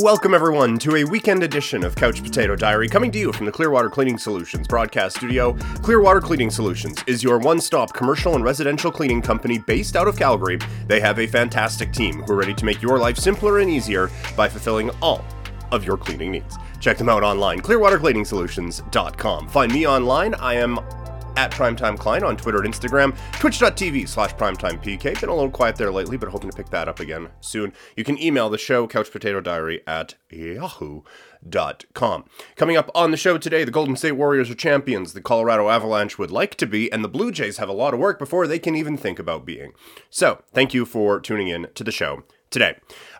Welcome, everyone, to a weekend edition of Couch Potato Diary, coming to you from the Clearwater Cleaning Solutions broadcast studio. Clearwater Cleaning Solutions is your one-stop commercial and residential cleaning company based out of Calgary. They have a fantastic team who are ready to make your life simpler and easier by fulfilling all of your cleaning needs. Check them out online, clearwatercleaningsolutions.com. Find me online. I am at PrimetimeKlein on Twitter and Instagram, twitch.tv/PrimetimePK. Been a little quiet there lately, but hoping to pick that up again soon. You can email the show, couchpotatodiary@yahoo.com. Coming up on the show today, the Golden State Warriors are champions, the Colorado Avalanche would like to be, and the Blue Jays have a lot of work before they can even think about being. So, thank you for tuning in to the show today.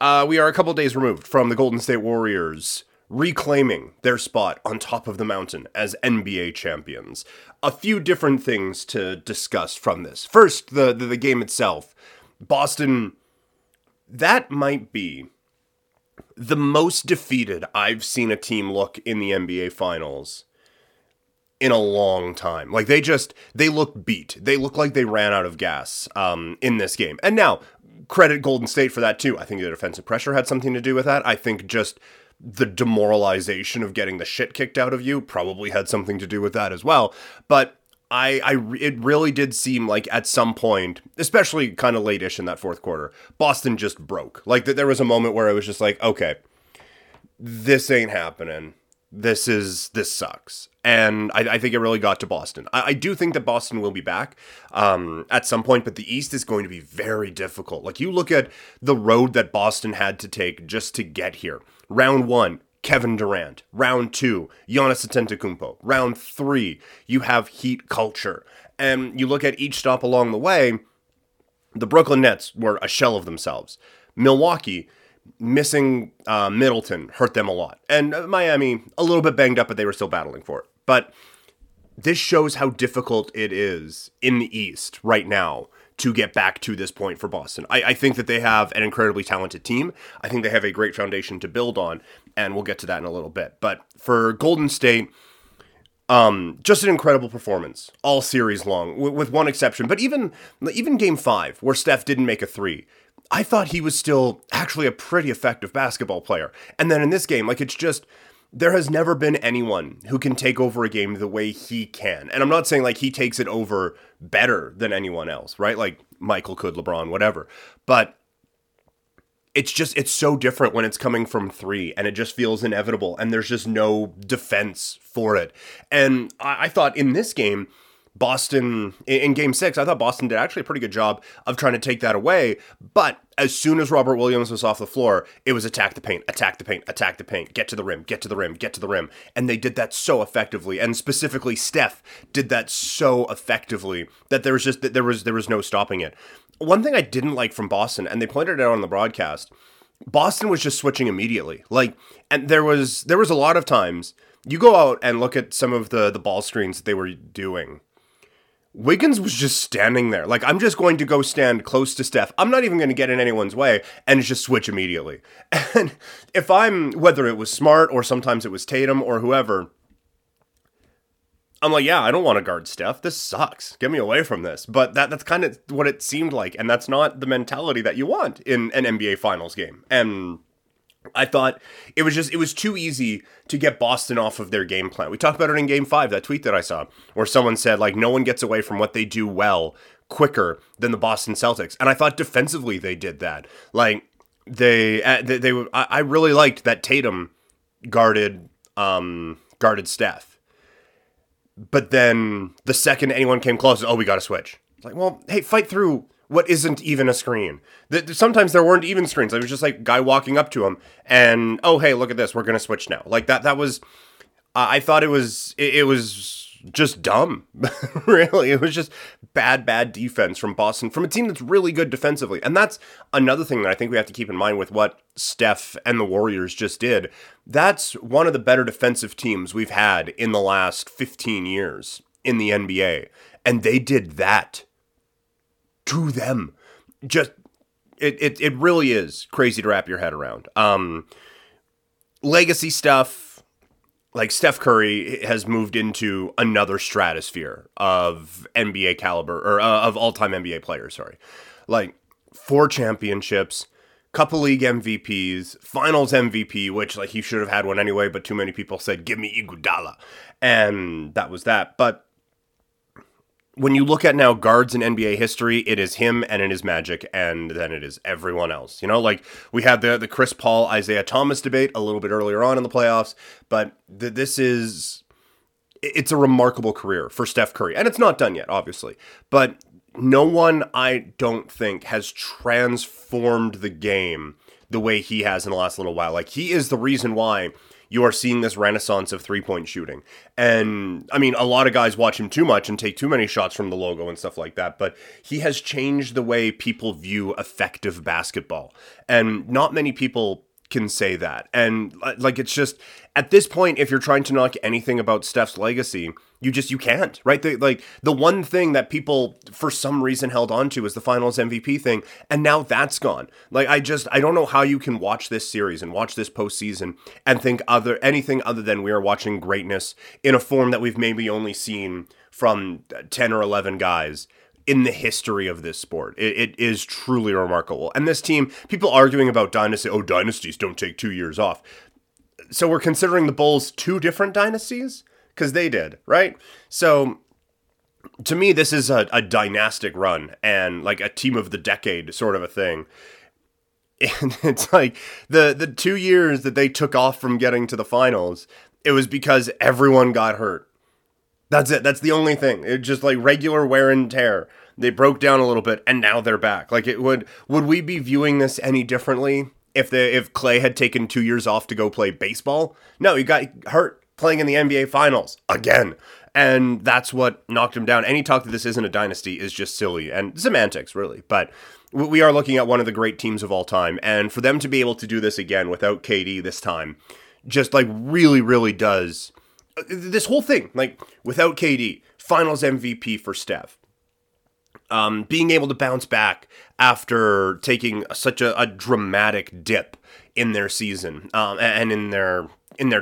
We are a couple days removed from the Golden State Warriors reclaiming their spot on top of the mountain as NBA champions. A few different things to discuss from this. First, the game itself. Boston, that might be the most defeated I've seen a team look in the NBA Finals in a long time. Like, they look beat. They look like they ran out of gas in this game. And now, credit Golden State for that, too. I think the defensive pressure had something to do with that. I think just the demoralization of getting the shit kicked out of you probably had something to do with that as well. But it really did seem like at some point, especially kind of late-ish in that fourth quarter, Boston just broke. Like, there was a moment where it was just like, okay, this ain't happening. This sucks. And I think it really got to Boston. I do think that Boston will be back at some point, but the East is going to be very difficult. Like, you look at the road that Boston had to take just to get here. Round 1, Kevin Durant. Round 2, Giannis Antetokounmpo. Round 3, you have Heat culture. And you look at each stop along the way, the Brooklyn Nets were a shell of themselves. Milwaukee, missing Middleton hurt them a lot. And Miami, a little bit banged up, but they were still battling for it. But this shows how difficult it is in the East right now to get back to this point for Boston. I think that they have an incredibly talented team. I think they have a great foundation to build on, and we'll get to that in a little bit. But for Golden State, just an incredible performance all series long, with one exception. But even Game 5, where Steph didn't make a three, I thought he was still actually a pretty effective basketball player. And then in this game, like, it's just, there has never been anyone who can take over a game the way he can. And I'm not saying, like, he takes it over better than anyone else, right? Like, Michael could, LeBron, whatever. But it's just, it's so different when it's coming from three, and it just feels inevitable, and there's just no defense for it. And I thought in this game, Boston, in Game 6, I thought Boston did actually a pretty good job of trying to take that away, but as soon as Robert Williams was off the floor, it was attack the paint, get to the rim, and they did that so effectively, and specifically Steph did that so effectively that there was no stopping it. One thing I didn't like from Boston, and they pointed it out on the broadcast, Boston was just switching immediately. Like, and there was a lot of times, you go out and look at some of the ball screens that they were doing, Wiggins was just standing there. Like, I'm just going to go stand close to Steph. I'm not even going to get in anyone's way, and just switch immediately. And if I'm, whether it was Smart or sometimes it was Tatum or whoever, I'm like, yeah, I don't want to guard Steph. This sucks. Get me away from this. But that's kind of what it seemed like, and that's not the mentality that you want in an NBA Finals game. And I thought it was too easy to get Boston off of their game plan. We talked about it in Game 5, that tweet that I saw, where someone said, like, no one gets away from what they do well quicker than the Boston Celtics. And I thought defensively they did that. Like, I really liked that Tatum guarded Steph. But then the second anyone came close, oh, we got to switch. It's like, well, hey, fight through what isn't even a screen. Sometimes there weren't even screens. It was just like guy walking up to him and, oh, hey, look at this. We're going to switch now. Like, that was, I thought it was just dumb. Really. It was just bad defense from Boston, from a team that's really good defensively. And that's another thing that I think we have to keep in mind with what Steph and the Warriors just did. That's one of the better defensive teams we've had in the last 15 years in the NBA. And they did that to them. Just, it really is crazy to wrap your head around. Legacy stuff, like Steph Curry has moved into another stratosphere of NBA caliber, or of all-time NBA players, sorry. Like, 4 championships, couple league MVPs, finals MVP, which like he should have had one anyway, but too many people said, give me Iguodala. And that was that. But when you look at now guards in NBA history, it is him and it is Magic, and then it is everyone else. You know, like we had the Chris Paul, Isaiah Thomas debate a little bit earlier on in the playoffs, but this is, it's a remarkable career for Steph Curry. And it's not done yet, obviously, but no one, I don't think, has transformed the game the way he has in the last little while. Like, he is the reason why you are seeing this renaissance of three-point shooting. And, I mean, a lot of guys watch him too much and take too many shots from the logo and stuff like that, but he has changed the way people view effective basketball. And not many people can say that. And, like, it's just, at this point, if you're trying to knock anything about Steph's legacy, you can't, right? The one thing that people for some reason held on to is the finals MVP thing, and now that's gone. Like, I don't know how you can watch this series and watch this postseason and think anything other than we are watching greatness in a form that we've maybe only seen from 10 or 11 guys in the history of this sport. It is truly remarkable. And this team, people arguing about dynasty, oh, dynasties don't take 2 years off. So we're considering the Bulls two different dynasties? Because they did, right? So, to me, this is a dynastic run and like a team of the decade sort of a thing. And it's like the 2 years that they took off from getting to the finals, it was because everyone got hurt. That's it. That's the only thing. It just like regular wear and tear. They broke down a little bit and now they're back. Like, it would we be viewing this any differently if Klay had taken 2 years off to go play baseball? No, he got hurt playing in the NBA Finals again. And that's what knocked him down. Any talk that this isn't a dynasty is just silly and semantics, really. But we are looking at one of the great teams of all time. And for them to be able to do this again without KD this time, just like really, really does this whole thing. Like, without KD, Finals MVP for Steph. Being able to bounce back after taking such a dramatic dip in their season and in their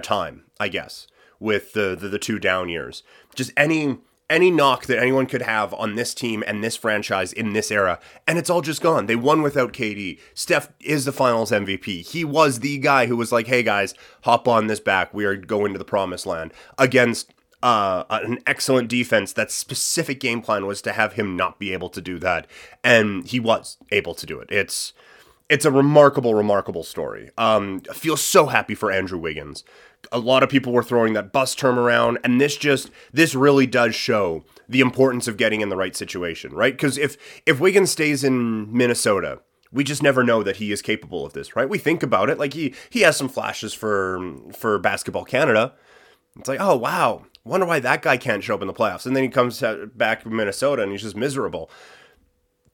time, I guess, with the two down years. Just any knock that anyone could have on this team and this franchise in this era, and it's all just gone. They won without KD. Steph is the Finals MVP. He was the guy who was like, hey guys, hop on this back. We are going to the promised land against an excellent defense. That specific game plan was to have him not be able to do that, and he was able to do it. It's a remarkable, remarkable story. I feel so happy for Andrew Wiggins. A lot of people were throwing that bus term around, and this really does show the importance of getting in the right situation, right? Because if Wiggins stays in Minnesota, we just never know that he is capable of this, right? We think about it. Like, he has some flashes for Basketball Canada. It's like, oh, wow, wonder why that guy can't show up in the playoffs. And then he comes back to Minnesota, and he's just miserable.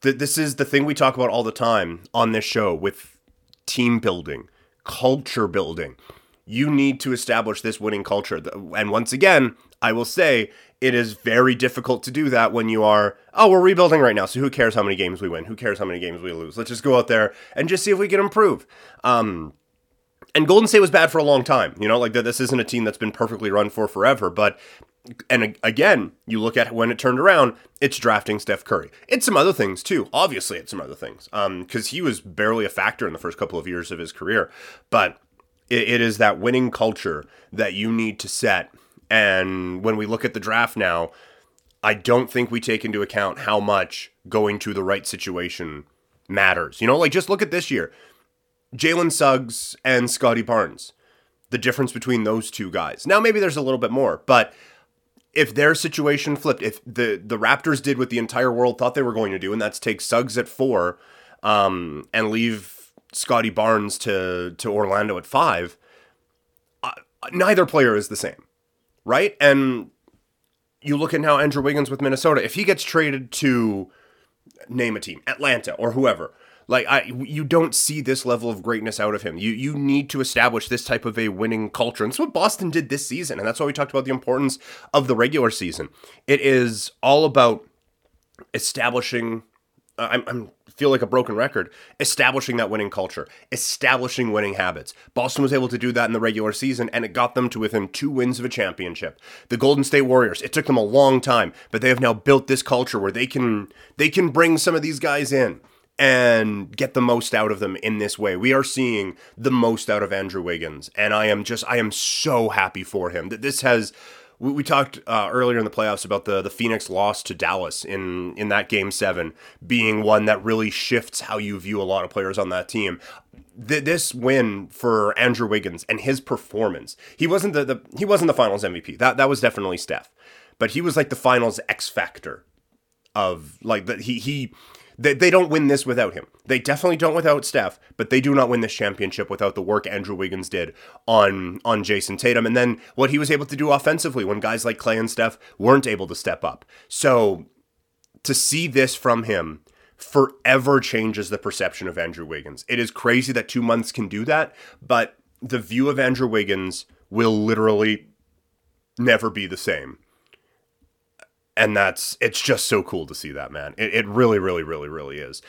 This is the thing we talk about all the time on this show with team building, culture building. You need to establish this winning culture. And once again, I will say it is very difficult to do that when you are, oh, we're rebuilding right now, so who cares how many games we win? Who cares how many games we lose? Let's just go out there and just see if we can improve. And Golden State was bad for a long time. You know, like, this isn't a team that's been perfectly run for forever, but... And again, you look at when it turned around, it's drafting Steph Curry. It's some other things too. Obviously, it's some other things because he was barely a factor in the first couple of years of his career. But it is that winning culture that you need to set. And when we look at the draft now, I don't think we take into account how much going to the right situation matters. You know, like, just look at this year. Jalen Suggs and Scotty Barnes. The difference between those two guys. Now, maybe there's a little bit more, but... If their situation flipped, if the Raptors did what the entire world thought they were going to do, and that's take Suggs at 4 and leave Scotty Barnes to Orlando at 5, neither player is the same, right? And you look at now Andrew Wiggins with Minnesota. If he gets traded to, name a team, Atlanta or whoever, like, you don't see this level of greatness out of him. You need to establish this type of a winning culture. And that's what Boston did this season. And that's why we talked about the importance of the regular season. It is all about establishing, I feel like a broken record, establishing that winning culture, establishing winning habits. Boston was able to do that in the regular season, and it got them to within 2 wins of a championship. The Golden State Warriors, it took them a long time, but they have now built this culture where they can bring some of these guys in and get the most out of them in this way. We are seeing the most out of Andrew Wiggins, and I am so happy for him. This has, we talked earlier in the playoffs about the Phoenix loss to Dallas in that Game 7 being one that really shifts how you view a lot of players on that team. This win for Andrew Wiggins and his performance, he wasn't the Finals MVP. That was definitely Steph, but he was like the Finals X factor of like that he. They don't win this without him. They definitely don't without Steph, but they do not win this championship without the work Andrew Wiggins did on Jason Tatum, and then what he was able to do offensively when guys like Klay and Steph weren't able to step up. So to see this from him forever changes the perception of Andrew Wiggins. It is crazy that 2 months can do that, but the view of Andrew Wiggins will literally never be the same. And it's just so cool to see that, man. It really, really, really, really is.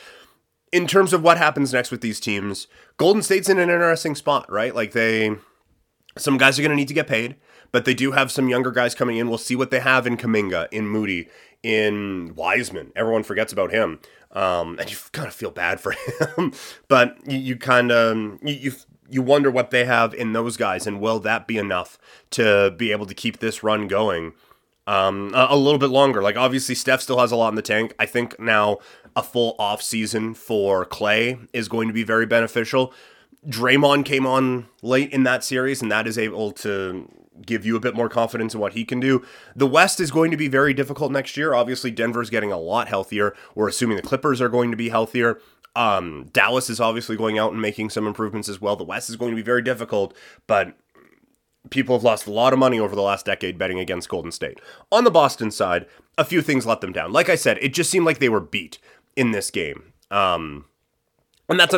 In terms of what happens next with these teams, Golden State's in an interesting spot, right? Like some guys are going to need to get paid, but they do have some younger guys coming in. We'll see what they have in Kuminga, in Moody, in Wiseman. Everyone forgets about him. And you kind of feel bad for him, but you wonder what they have in those guys. And will that be enough to be able to keep this run going a little bit longer? Like, obviously Steph still has a lot in the tank. I think now a full off season for Klay is going to be very beneficial. Draymond came on late in that series, and that is able to give you a bit more confidence in what he can do. The West is going to be very difficult next year. Obviously Denver's getting a lot healthier. We're assuming the Clippers are going to be healthier. Dallas is obviously going out and making some improvements as well. The West is going to be very difficult, but people have lost a lot of money over the last decade betting against Golden State. On the Boston side, a few things let them down. Like I said, it just seemed like they were beat in this game. And that's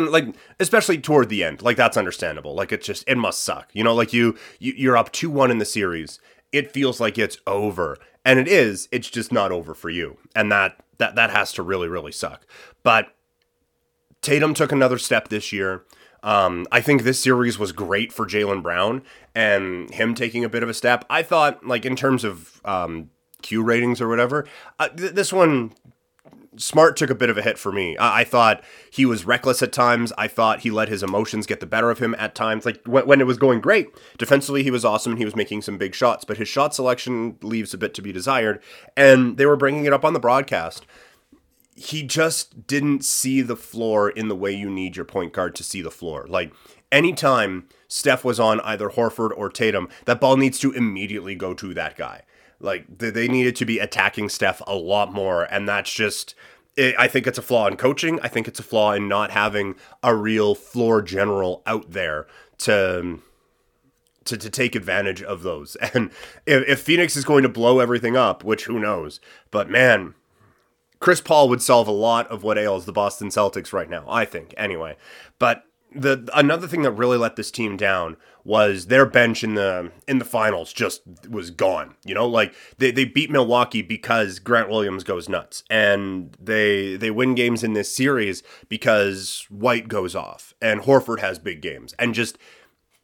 especially toward the end. Like, that's understandable. Like, it's just, it must suck. You know, like you're up 2-1 in the series. It feels like it's over. And it is. It's just not over for you. And that has to really, really suck. But Tatum took another step this year. I think this series was great for Jaylen Brown and him taking a bit of a step. I thought, like, in terms of Q ratings or whatever, this one, Smart took a bit of a hit for me. I thought he was reckless at times. I thought he let his emotions get the better of him at times. Like, when it was going great, defensively he was awesome and he was making some big shots, but his shot selection leaves a bit to be desired, and they were bringing it up on the broadcast. He just didn't see the floor in the way you need your point guard to see the floor. Like, anytime Steph was on either Horford or Tatum, that ball needs to immediately go to that guy. Like, they needed to be attacking Steph a lot more. And that's just, I think it's a flaw in coaching. I think it's a flaw in not having a real floor general out there to take advantage of those. And if Phoenix is going to blow everything up, which who knows, but man, Chris Paul would solve a lot of what ails the Boston Celtics right now, I think, anyway. But another thing that really let this team down was their bench in the finals just was gone. You know, like, they beat Milwaukee because Grant Williams goes nuts. And they win games in this series because White goes off and Horford has big games. And just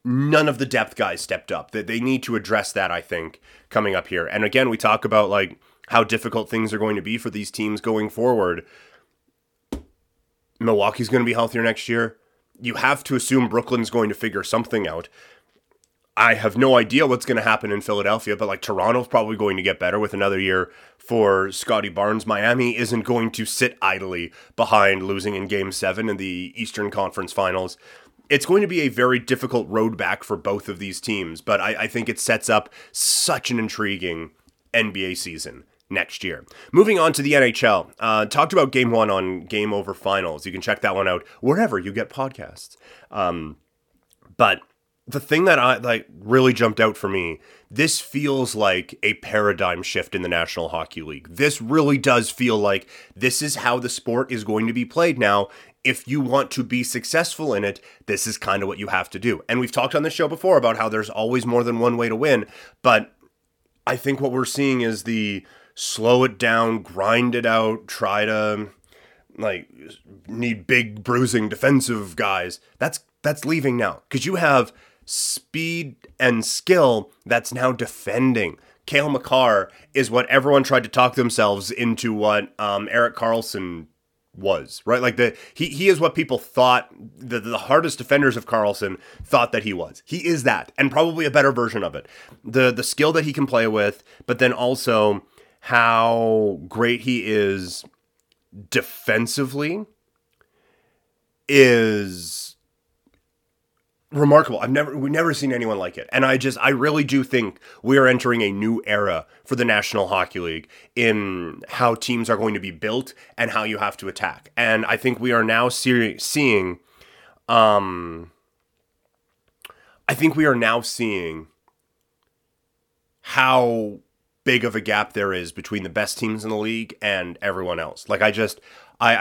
none of the depth guys stepped up. They need to address that, I think, coming up here. And again, we talk about, like, how difficult things are going to be for these teams going forward. Milwaukee's going to be healthier next year. You have to assume Brooklyn's going to figure something out. I have no idea what's going to happen in Philadelphia, but like, Toronto's probably going to get better with another year for Scotty Barnes. Miami isn't going to sit idly behind losing in Game 7 in the Eastern Conference Finals. It's going to be a very difficult road back for both of these teams, but I think it sets up such an intriguing NBA season next year. Moving on to the NHL. Talked about Game 1 on Game Over Finals. You can check that one out wherever you get podcasts. But the thing that really jumped out for me, this feels like a paradigm shift in the National Hockey League. This really does feel like this is how the sport is going to be played now. If you want to be successful in it, this is kind of what you have to do. And we've talked on this show before about how there's always more than one way to win, but I think what we're seeing is the slow it down, grind it out, try to, like, need big bruising defensive guys. That's leaving now, because you have speed and skill that's now defending. Cale Makar is what everyone tried to talk themselves into, what Erik Karlsson was, right? Like he is what people thought, the hardest defenders of Karlsson thought that he was. He is that, and probably a better version of it. The skill that he can play with, but then also how great he is defensively is remarkable. We've never seen anyone like it. And I really do think we are entering a new era for the National Hockey League in how teams are going to be built and how you have to attack. And I think we are now seeing how big of a gap there is between the best teams in the league and everyone else. Like I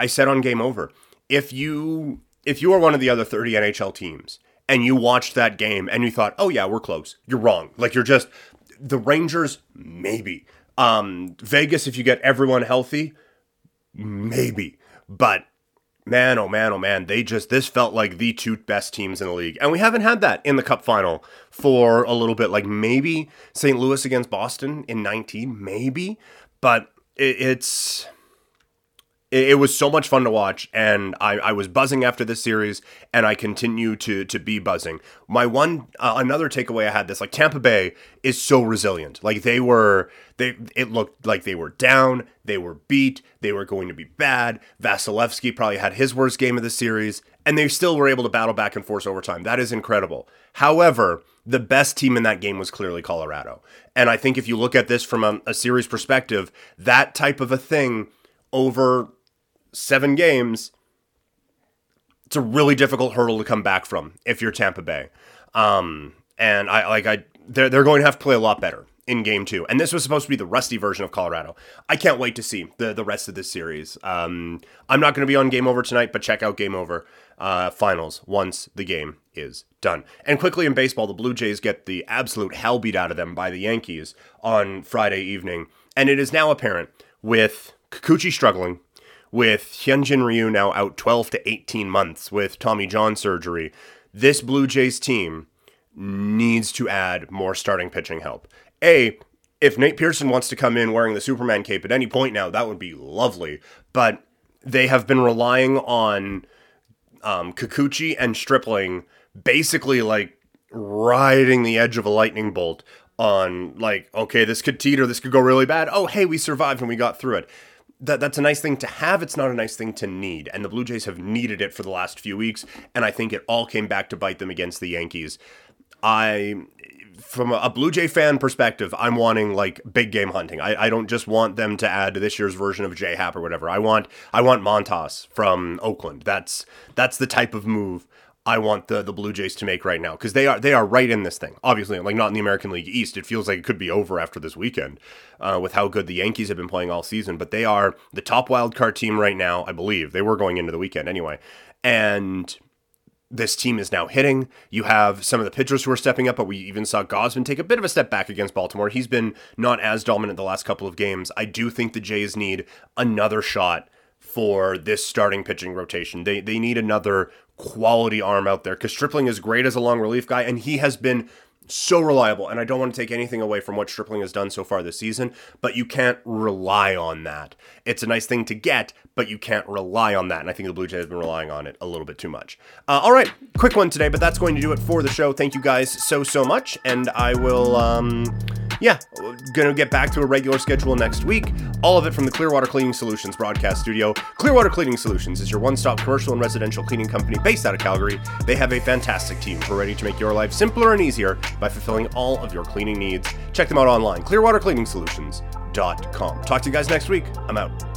said on Game Over, if you are one of the other 30 NHL teams, and you watched that game and you thought, oh yeah, we're close, you're wrong. Like the Rangers, maybe. Vegas, if you get everyone healthy, maybe. But man, oh man, oh man, this felt like the two best teams in the league. And we haven't had that in the Cup final for a little bit. Like maybe St. Louis against Boston in 19, maybe. But it was so much fun to watch, and I was buzzing after this series, and I continue to be buzzing. My another takeaway I had this, like Tampa Bay is so resilient. Like it looked like they were down, they were beat, they were going to be bad. Vasilevsky probably had his worst game of the series, and they still were able to battle back and forth overtime. That is incredible. However, the best team in that game was clearly Colorado. And I think if you look at this from a series perspective, that type of a thing over 7 games, it's a really difficult hurdle to come back from if you're Tampa Bay. They're going to have to play a lot better in Game 2. And this was supposed to be the rusty version of Colorado. I can't wait to see the rest of this series. I'm not going to be on Game Over tonight, but check out Game Over finals once the game is done. And quickly in baseball, the Blue Jays get the absolute hell beat out of them by the Yankees on Friday evening. And it is now apparent with Kikuchi struggling, with Hyunjin Ryu now out 12 to 18 months with Tommy John surgery, this Blue Jays team needs to add more starting pitching help. If Nate Pearson wants to come in wearing the Superman cape at any point now, that would be lovely. But they have been relying on Kikuchi and Stripling basically like riding the edge of a lightning bolt on like, okay, this could teeter, this could go really bad. Oh, hey, we survived and we got through it. That's a nice thing to have. It's not a nice thing to need. And the Blue Jays have needed it for the last few weeks. And I think it all came back to bite them against the Yankees. From a Blue Jay fan perspective, I'm wanting like big game hunting. I don't just want them to add to this year's version of J-Happ or whatever. I want Montas from Oakland. That's the type of move I want the Blue Jays to make right now, because they are right in this thing. Obviously, like not in the American League East. It feels like it could be over after this weekend with how good the Yankees have been playing all season. But they are the top wildcard team right now, I believe. They were going into the weekend anyway. And this team is now hitting. You have some of the pitchers who are stepping up, but we even saw Gosman take a bit of a step back against Baltimore. He's been not as dominant the last couple of games. I do think the Jays need another shot for this starting pitching rotation. They need another quality arm out there, because Stripling is great as a long relief guy, and he has been so reliable, and I don't want to take anything away from what Stripling has done so far this season, but you can't rely on that. It's a nice thing to get, but you can't rely on that, and I think the Blue Jays have been relying on it a little bit too much. All right, quick one today, but that's going to do it for the show. Thank you guys so much, and I will gonna get back to a regular schedule next week. All of it from the Clearwater Cleaning Solutions broadcast studio. Clearwater Cleaning Solutions is your one-stop commercial and residential cleaning company based out of Calgary. They have a fantastic team who are ready to make your life simpler and easier by fulfilling all of your cleaning needs. Check them out online, clearwatercleaningsolutions.com. Talk to you guys next week. I'm out.